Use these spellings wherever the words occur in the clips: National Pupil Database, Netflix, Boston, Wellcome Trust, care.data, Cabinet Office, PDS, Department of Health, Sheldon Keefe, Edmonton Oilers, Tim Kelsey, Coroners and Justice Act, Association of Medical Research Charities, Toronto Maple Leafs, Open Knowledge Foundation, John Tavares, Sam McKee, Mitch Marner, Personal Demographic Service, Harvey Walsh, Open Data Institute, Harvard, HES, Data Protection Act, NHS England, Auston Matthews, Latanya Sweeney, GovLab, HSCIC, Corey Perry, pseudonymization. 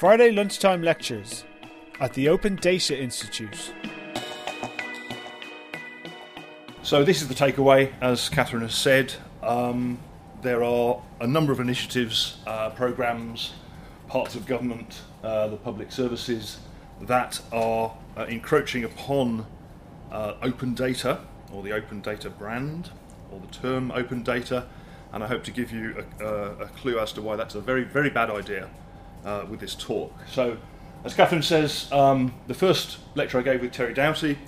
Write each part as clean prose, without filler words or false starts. Friday lunchtime lectures at the Open Data Institute. So this is the takeaway, as Catherine has said. There are a number of initiatives, programmes, parts of government, the public services, that are encroaching upon open data, or the open data brand, or the term open data, and I hope to give you a clue as to why that's a very, very bad idea with this talk. So, as Catherine says, the first lecture I gave with Terry Doughty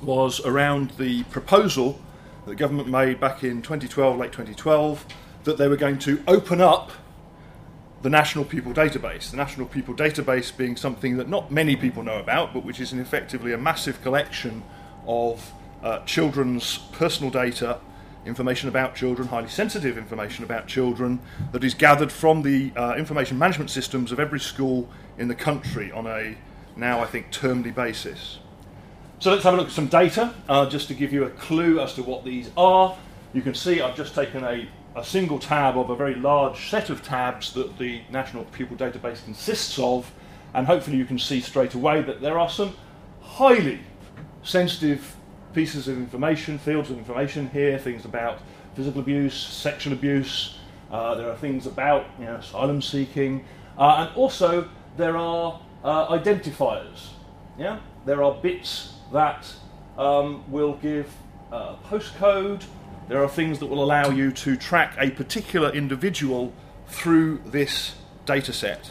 was around the proposal that the government made back in 2012, late 2012, that they were going to open up the National Pupil Database. The National Pupil Database being something that not many people know about, but which is effectively a massive collection of children's personal data, information about children, highly sensitive information about children, that is gathered from the information management systems of every school in the country on a, now I think, termly basis. So let's have a look at some data, just to give you a clue as to what these are. You can see I've just taken a single tab of a very large set of tabs that the National Pupil Database consists of, and hopefully you can see straight away that there are some highly sensitive pieces of information, fields of information here, things about physical abuse, sexual abuse, there are things about asylum seeking, and also there are identifiers. Yeah? There are bits that will give postcode. There are things that will allow you to track a particular individual through this data set.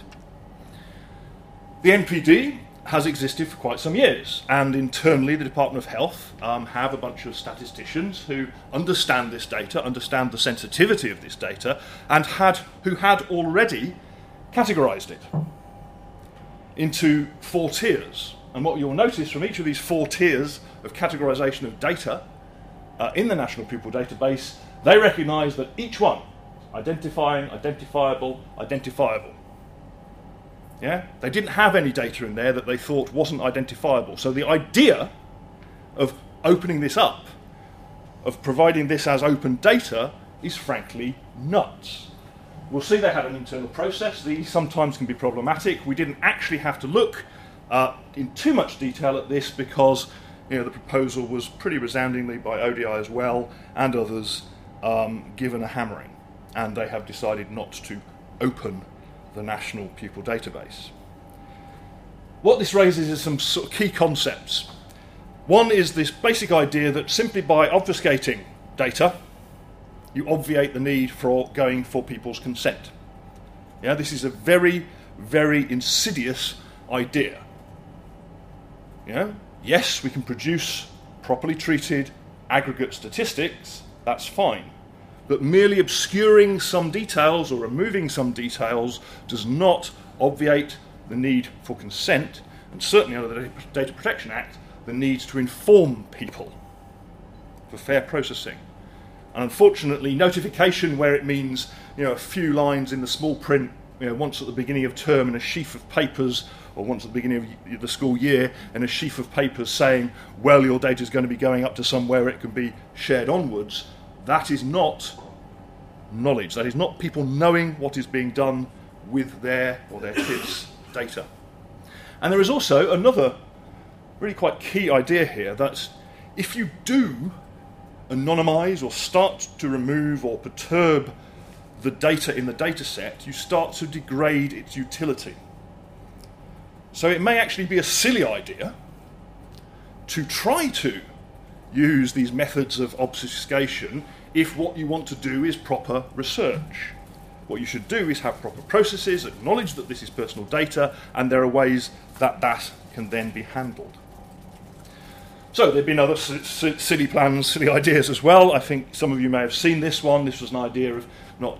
The NPD has existed for quite some years, and internally the Department of Health have a bunch of statisticians who understand this data, understand the sensitivity of this data, and who had already categorised it into 4 tiers. And what you'll notice from each of these 4 tiers of categorisation of data in the National Pupil Database, they recognise that each one, identifying, identifiable, identifiable. Yeah? They didn't have any data in there that they thought wasn't identifiable. So the idea of opening this up, of providing this as open data, is frankly nuts. We'll see they had an internal process. These sometimes can be problematic. We didn't actually have to look in too much detail at this because the proposal was pretty resoundingly by ODI as well and others given a hammering, and they have decided not to open the National Pupil Database. What this raises is some sort of key concepts. One is this basic idea that simply by obfuscating data, you obviate the need for going for people's consent. Yeah, this is a very, very insidious idea. Yeah? Yes, we can produce properly treated aggregate statistics, that's fine. But merely obscuring some details or removing some details does not obviate the need for consent, and certainly under the Data Protection Act, the need to inform people for fair processing. And unfortunately, notification where it means a few lines in the small print, once at the beginning of term in a sheaf of papers, or once at the beginning of the school year in a sheaf of papers saying, well, your data is going to be going up to somewhere it can be shared onwards, that is not knowledge. That is not people knowing what is being done with their kids' data. And there is also another really quite key idea here, that if you do anonymise or start to remove or perturb the data in the data set, you start to degrade its utility. So it may actually be a silly idea to try to use these methods of obfuscation if what you want to do is proper research. What you should do is have proper processes, acknowledge that this is personal data, and there are ways that that can then be handled. So there have been other silly plans, silly ideas as well. I think some of you may have seen this one. This was an idea of not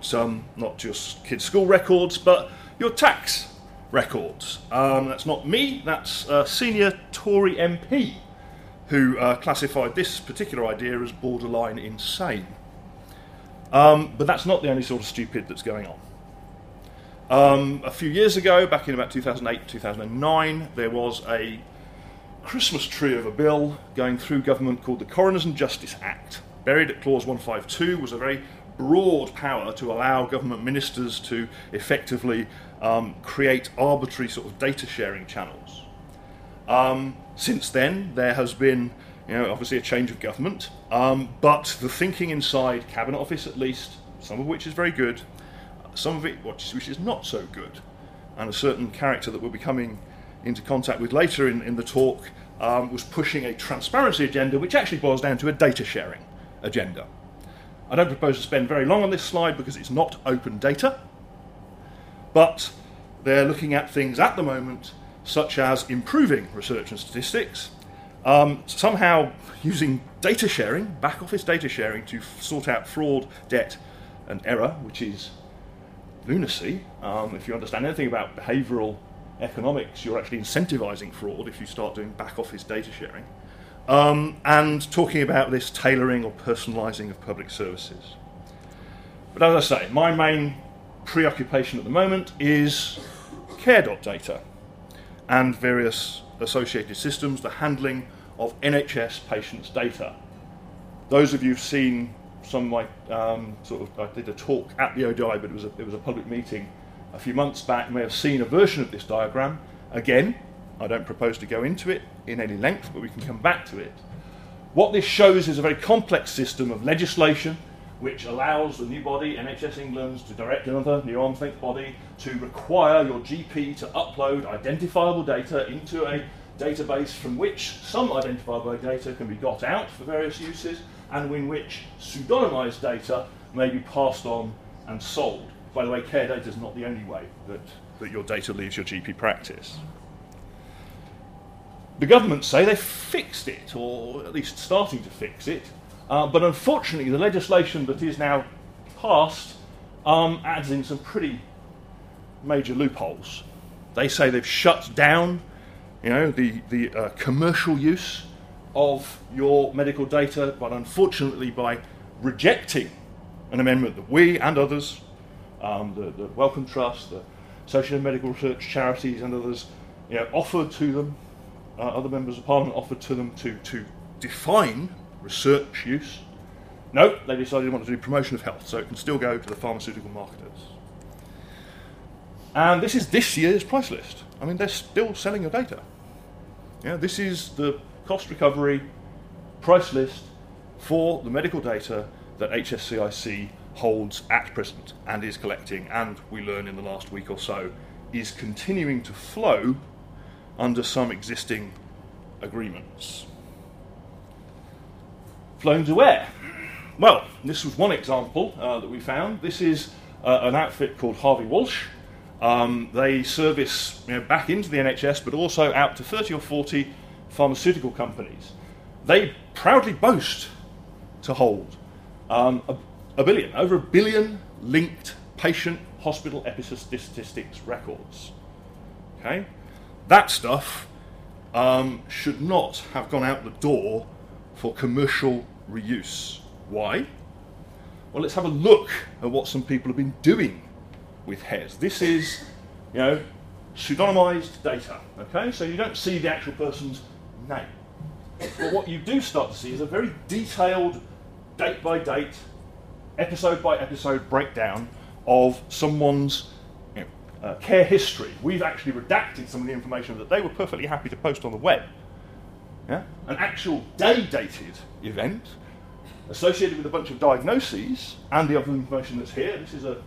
just kids' school records, but your tax records. That's not me, that's a senior Tory MP who classified this particular idea as borderline insane. But that's not the only sort of stupid that's going on. A few years ago, back in about 2008, 2009, there was a Christmas tree of a bill going through government called the Coroners and Justice Act. Buried at clause 152 was a very broad power to allow government ministers to effectively create arbitrary sort of data sharing channels. Since then, there has been, obviously a change of government, but the thinking inside Cabinet Office, at least, some of which is very good, some of it which is not so good, and a certain character that we'll be coming into contact with later in the talk was pushing a transparency agenda, which actually boils down to a data sharing agenda. I don't propose to spend very long on this slide because it's not open data, but they're looking at things at the moment such as improving research and statistics, somehow using data sharing, back office data sharing, to sort out fraud, debt and error, which is lunacy. If you understand anything about behavioural economics, you're actually incentivizing fraud if you start doing back office data sharing, and talking about this tailoring or personalizing of public services. But as I say, my main preoccupation at the moment is care.data and various associated systems, the handling of NHS patients' data. Those of you who've seen some of my I did a talk at the ODI, but it was a public meeting a few months back, may have seen a version of this diagram. Again, I don't propose to go into it in any length, but we can come back to it. What this shows is a very complex system of legislation which allows the new body, NHS England, to direct another new think body to require your GP to upload identifiable data into a database from which some identifiable data can be got out for various uses, and in which pseudonymized data may be passed on and sold. By the way, care data is not the only way that your data leaves your GP practice. The government say they've fixed it, or at least starting to fix it, but unfortunately the legislation that is now passed adds in some pretty major loopholes. They say they've shut down the commercial use of your medical data, but unfortunately by rejecting an amendment that we and others, the Wellcome Trust, the Association of Medical Research Charities and others offered to them, other members of Parliament offered to them to define research use. No, they decided they wanted to do promotion of health, so it can still go to the pharmaceutical marketers. And this is this year's price list. I mean, they're still selling your data. This is the cost recovery price list for the medical data that HSCIC holds at present and is collecting, and we learn in the last week or so is continuing to flow under some existing agreements. Flown to where? Well, this was one example that we found. This is an outfit called Harvey Walsh. They service back into the NHS, but also out to 30 or 40 pharmaceutical companies. They proudly boast to hold over a billion linked patient hospital statistics records. Okay? That stuff should not have gone out the door for commercial reuse. Why? Well, let's have a look at what some people have been doing with HES. This is, pseudonymized data. Okay? So you don't see the actual person's name. But what you do start to see is a very detailed date by date, episode by episode breakdown of someone's care history. We've actually redacted some of the information that they were perfectly happy to post on the web. Yeah? An actual day-dated event associated with a bunch of diagnoses and the other information that's here. This is a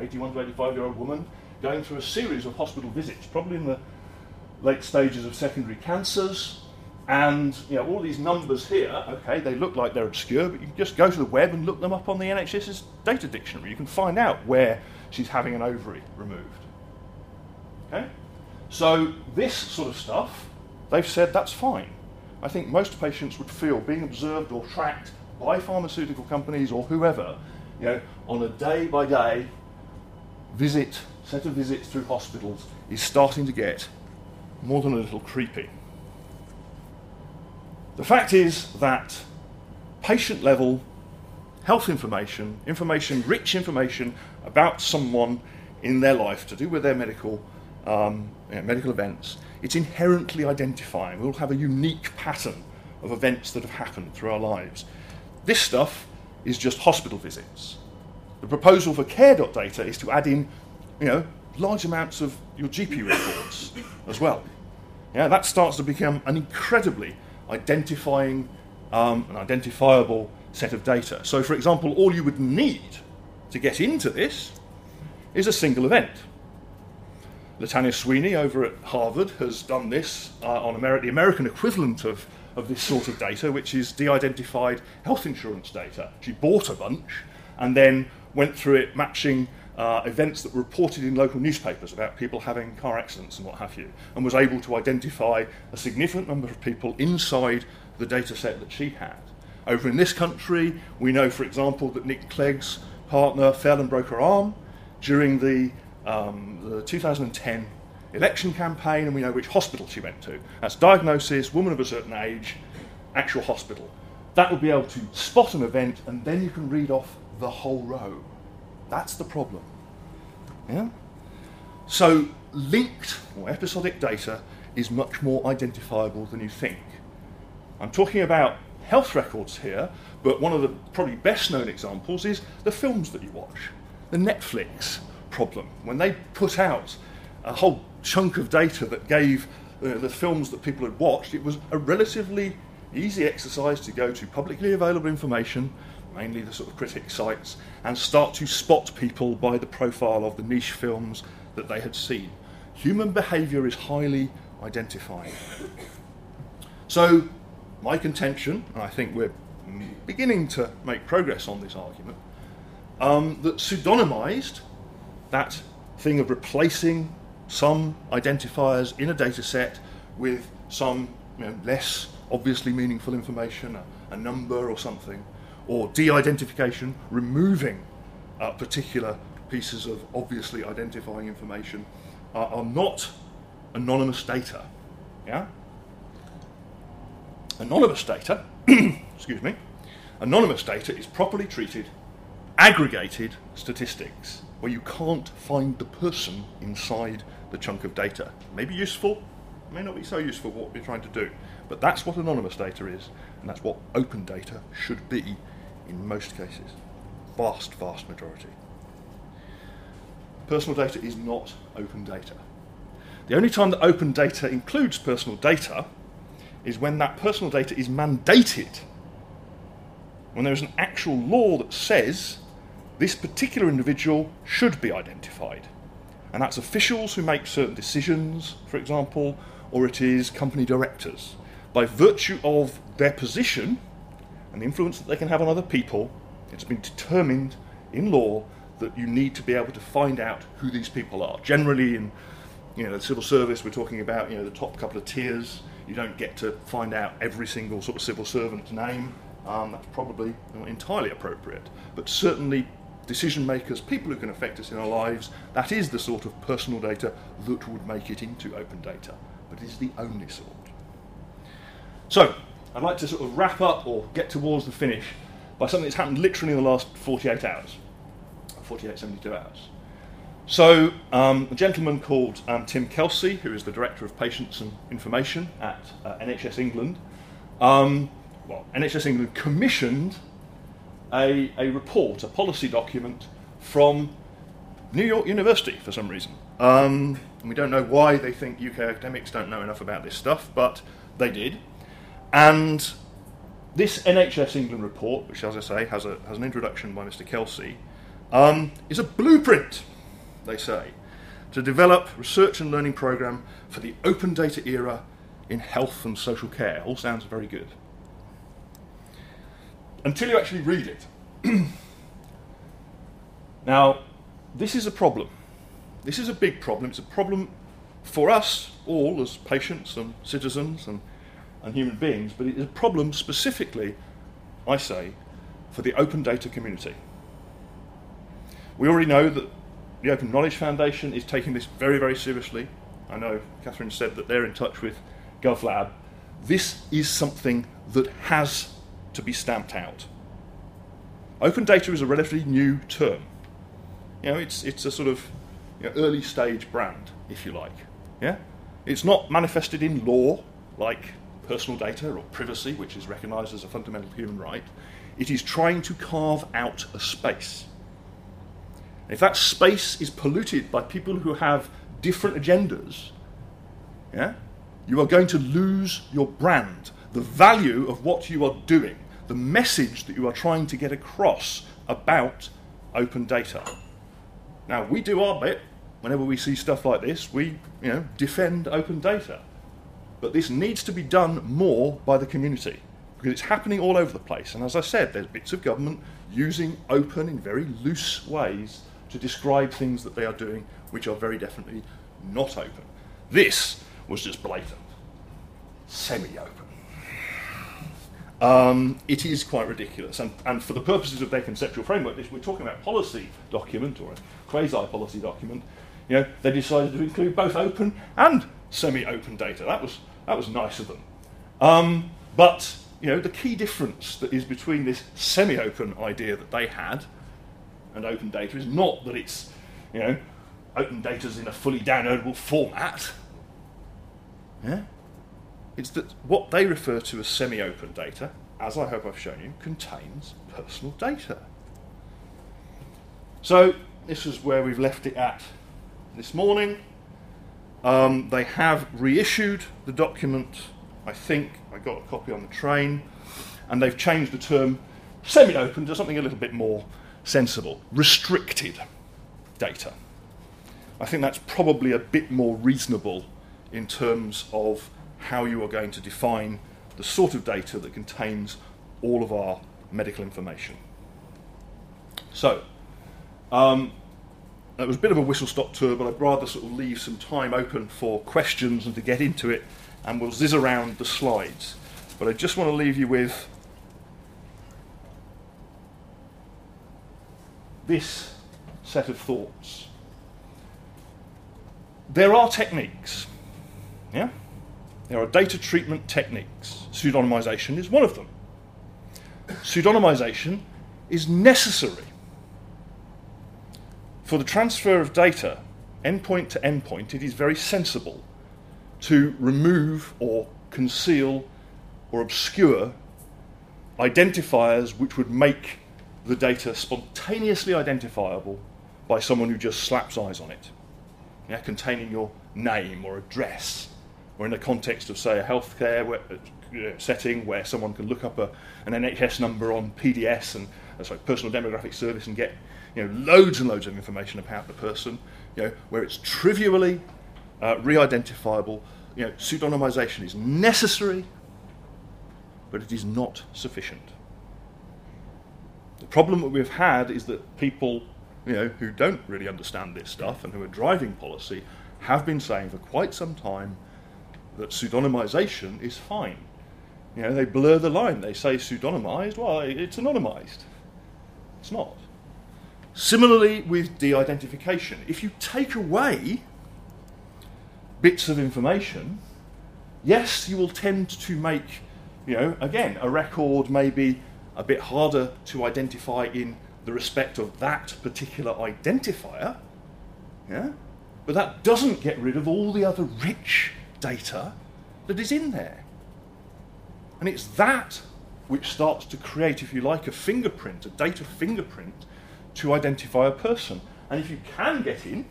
81 to 85-year-old woman going through a series of hospital visits, probably in the late stages of secondary cancers. And all these numbers here, okay, they look like they're obscure, but you can just go to the web and look them up on the NHS's data dictionary. You can find out where she's having an ovary removed. Okay? So this sort of stuff, they've said that's fine. I think most patients would feel being observed or tracked by pharmaceutical companies or whoever, on a day-by-day set of visits through hospitals is starting to get more than a little creepy. The fact is that patient-level health information, rich information about someone in their life to do with their medical events, it's inherently identifying. We all have a unique pattern of events that have happened through our lives. This stuff is just hospital visits. The proposal for care.data is to add in, large amounts of your GP reports as well. Yeah, that starts to become an incredibly identifiable set of data. So, for example, all you would need to get into this is a single event. Latanya Sweeney over at Harvard has done this on the American equivalent of this sort of data, which is de-identified health insurance data. She bought a bunch and then went through it matching events that were reported in local newspapers about people having car accidents and what have you, and was able to identify a significant number of people inside the data set that she had. Over in this country, we know, for example, that Nick Clegg's partner fell and broke her arm during the 2010 election campaign, and we know which hospital she went to. That's diagnosis, woman of a certain age, actual hospital. That would be able to spot an event, and then you can read off the whole row. That's the problem. Yeah? So linked or episodic data is much more identifiable than you think. I'm talking about health records here, but one of the probably best known examples is the films that you watch. The Netflix problem. When they put out a whole chunk of data that gave the films that people had watched, it was a relatively easy exercise to go to publicly available information, mainly the sort of critic sites, and start to spot people by the profile of the niche films that they had seen. Human behaviour is highly identifying. So my contention, and I think we're beginning to make progress on this argument, that pseudonymised, that thing of replacing some identifiers in a data set with some less obviously meaningful information, a number or something, or de-identification, removing particular pieces of obviously identifying information, are not anonymous data. Yeah? Anonymous data, excuse me, anonymous data is properly treated aggregated statistics, where you can't find the person inside the chunk of data. May be useful, may not be so useful what we're trying to do, but that's what anonymous data is, and that's what open data should be in most cases. Vast, vast majority. Personal data is not open data. The only time that open data includes personal data is when that personal data is mandated, when there is an actual law that says this particular individual should be identified. And that's officials who make certain decisions, for example, or it is company directors. By virtue of their position and the influence that they can have on other people, it's been determined in law that you need to be able to find out who these people are. Generally in the civil service, we're talking about the top couple of tiers. You don't get to find out every single sort of civil servant's name. That's probably not entirely appropriate, but certainly decision makers, people who can affect us in our lives, that is the sort of personal data that would make it into open data, but it is the only sort. So I'd like to sort of wrap up or get towards the finish by something that's happened literally in the last 72 hours. So a gentleman called Tim Kelsey, who is the Director of Patients and Information at NHS England, NHS England commissioned a report, a policy document from New York University for some reason. And we don't know why they think UK academics don't know enough about this stuff, but they did. And this NHS England report, which as I say has an introduction by Mr. Kelsey, is a blueprint, they say, to develop research and learning programme for the open data era in health and social care. All sounds very good. Until you actually read it. Now, this is a problem. This is a big problem. It's a problem for us all as patients and citizens and human beings, but it is a problem specifically, I say, for the open data community. We already know that the Open Knowledge Foundation is taking this very, very seriously. I know Catherine said that they're in touch with GovLab. This is something that has to be stamped out. Open data is a relatively new term. It's a sort of early stage brand, if you like. Yeah? It's not manifested in law like personal data or privacy, which is recognised as a fundamental human right. It is trying to carve out a space. If that space is polluted by people who have different agendas, yeah, you are going to lose your brand, the value of what you are doing, the message that you are trying to get across about open data. Now, we do our bit. Whenever we see stuff like this, we, defend open data. But this needs to be done more by the community, because it's happening all over the place. And as I said, there's bits of government using open in very loose ways to describe things that they are doing which are very definitely not open. This was just blatant, semi-open. It is quite ridiculous, and for the purposes of their conceptual framework, we're talking about a policy document or a quasi-policy document. They decided to include both open and semi-open data. That was nice of them. But the key difference that is between this semi-open idea that they had and open data is not that it's open data's in a fully downloadable format. Yeah? It's that what they refer to as semi-open data, as I hope I've shown you, contains personal data. So this is where we've left it at this morning. They have reissued the document. I think I got a copy on the train, and they've changed the term semi-open to something a little bit more sensible, restricted data. I think that's probably a bit more reasonable in terms of how you are going to define the sort of data that contains all of our medical information. So, that was a bit of a whistle-stop tour, but I'd rather sort of leave some time open for questions and to get into it, and we'll zizz around the slides. But I just want to leave you with this set of thoughts. There are techniques, yeah? There are data treatment techniques. Pseudonymization is one of them. Pseudonymization is necessary for the transfer of data, endpoint to endpoint. It is very sensible to remove or conceal or obscure identifiers which would make the data spontaneously identifiable by someone who just slaps eyes on it, containing your name or address, or in the context of, say, a healthcare setting where someone can look up an NHS number on PDS and Personal Demographic Service and get loads and loads of information about the person, where it's trivially re-identifiable. Pseudonymization is necessary, but it is not sufficient. The problem that we've had is that people who don't really understand this stuff and who are driving policy have been saying for quite some time that pseudonymization is fine. They blur the line. They say pseudonymized, well, it's anonymized. It's not. Similarly with de-identification. If you take away bits of information, yes, you will tend to make, again, a record maybe a bit harder to identify in the respect of that particular identifier, yeah? But that doesn't get rid of all the other rich data that is in there. And it's that which starts to create, if you like, a fingerprint, a data fingerprint to identify a person. And if you can get in,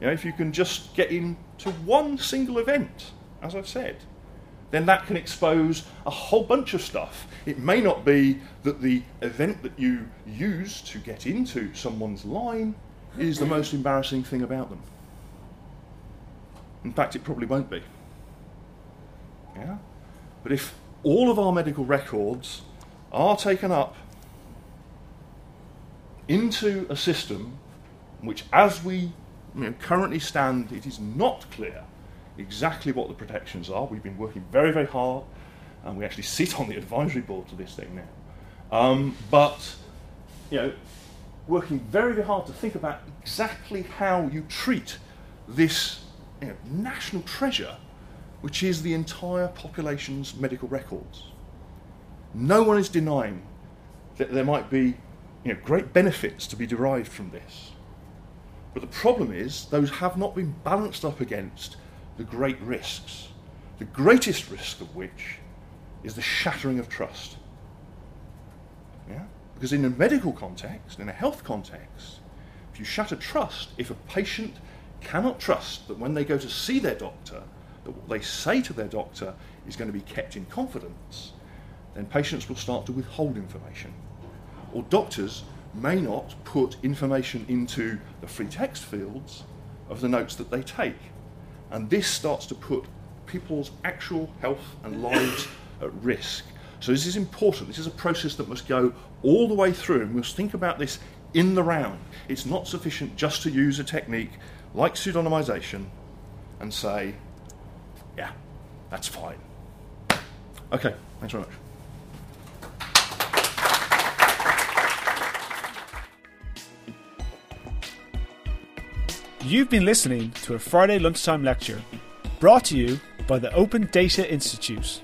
if you can just get into one single event, as I've said, then that can expose a whole bunch of stuff. It may not be that the event that you use to get into someone's line is the most embarrassing thing about them. In fact, it probably won't be. Yeah? But if all of our medical records are taken up into a system which, as we currently stand, it is not clear exactly what the protections are. We've been working very, very hard, and we actually sit on the advisory board to this thing now. But, working very, very hard to think about exactly how you treat this national treasure, which is the entire population's medical records. No one is denying that there might be great benefits to be derived from this. But the problem is those have not been balanced up against the great risks, the greatest risk of which is the shattering of trust. Yeah? Because in a medical context, in a health context, if you shatter trust, if a patient cannot trust that when they go to see their doctor, that what they say to their doctor is going to be kept in confidence, then patients will start to withhold information. Or doctors may not put information into the free text fields of the notes that they take. And this starts to put people's actual health and lives at risk. So this is important. This is a process that must go all the way through, and we must think about this in the round. It's not sufficient just to use a technique like pseudonymization and say, yeah, that's fine. Okay, thanks very much. You've been listening to a Friday lunchtime lecture brought to you by the Open Data Institute.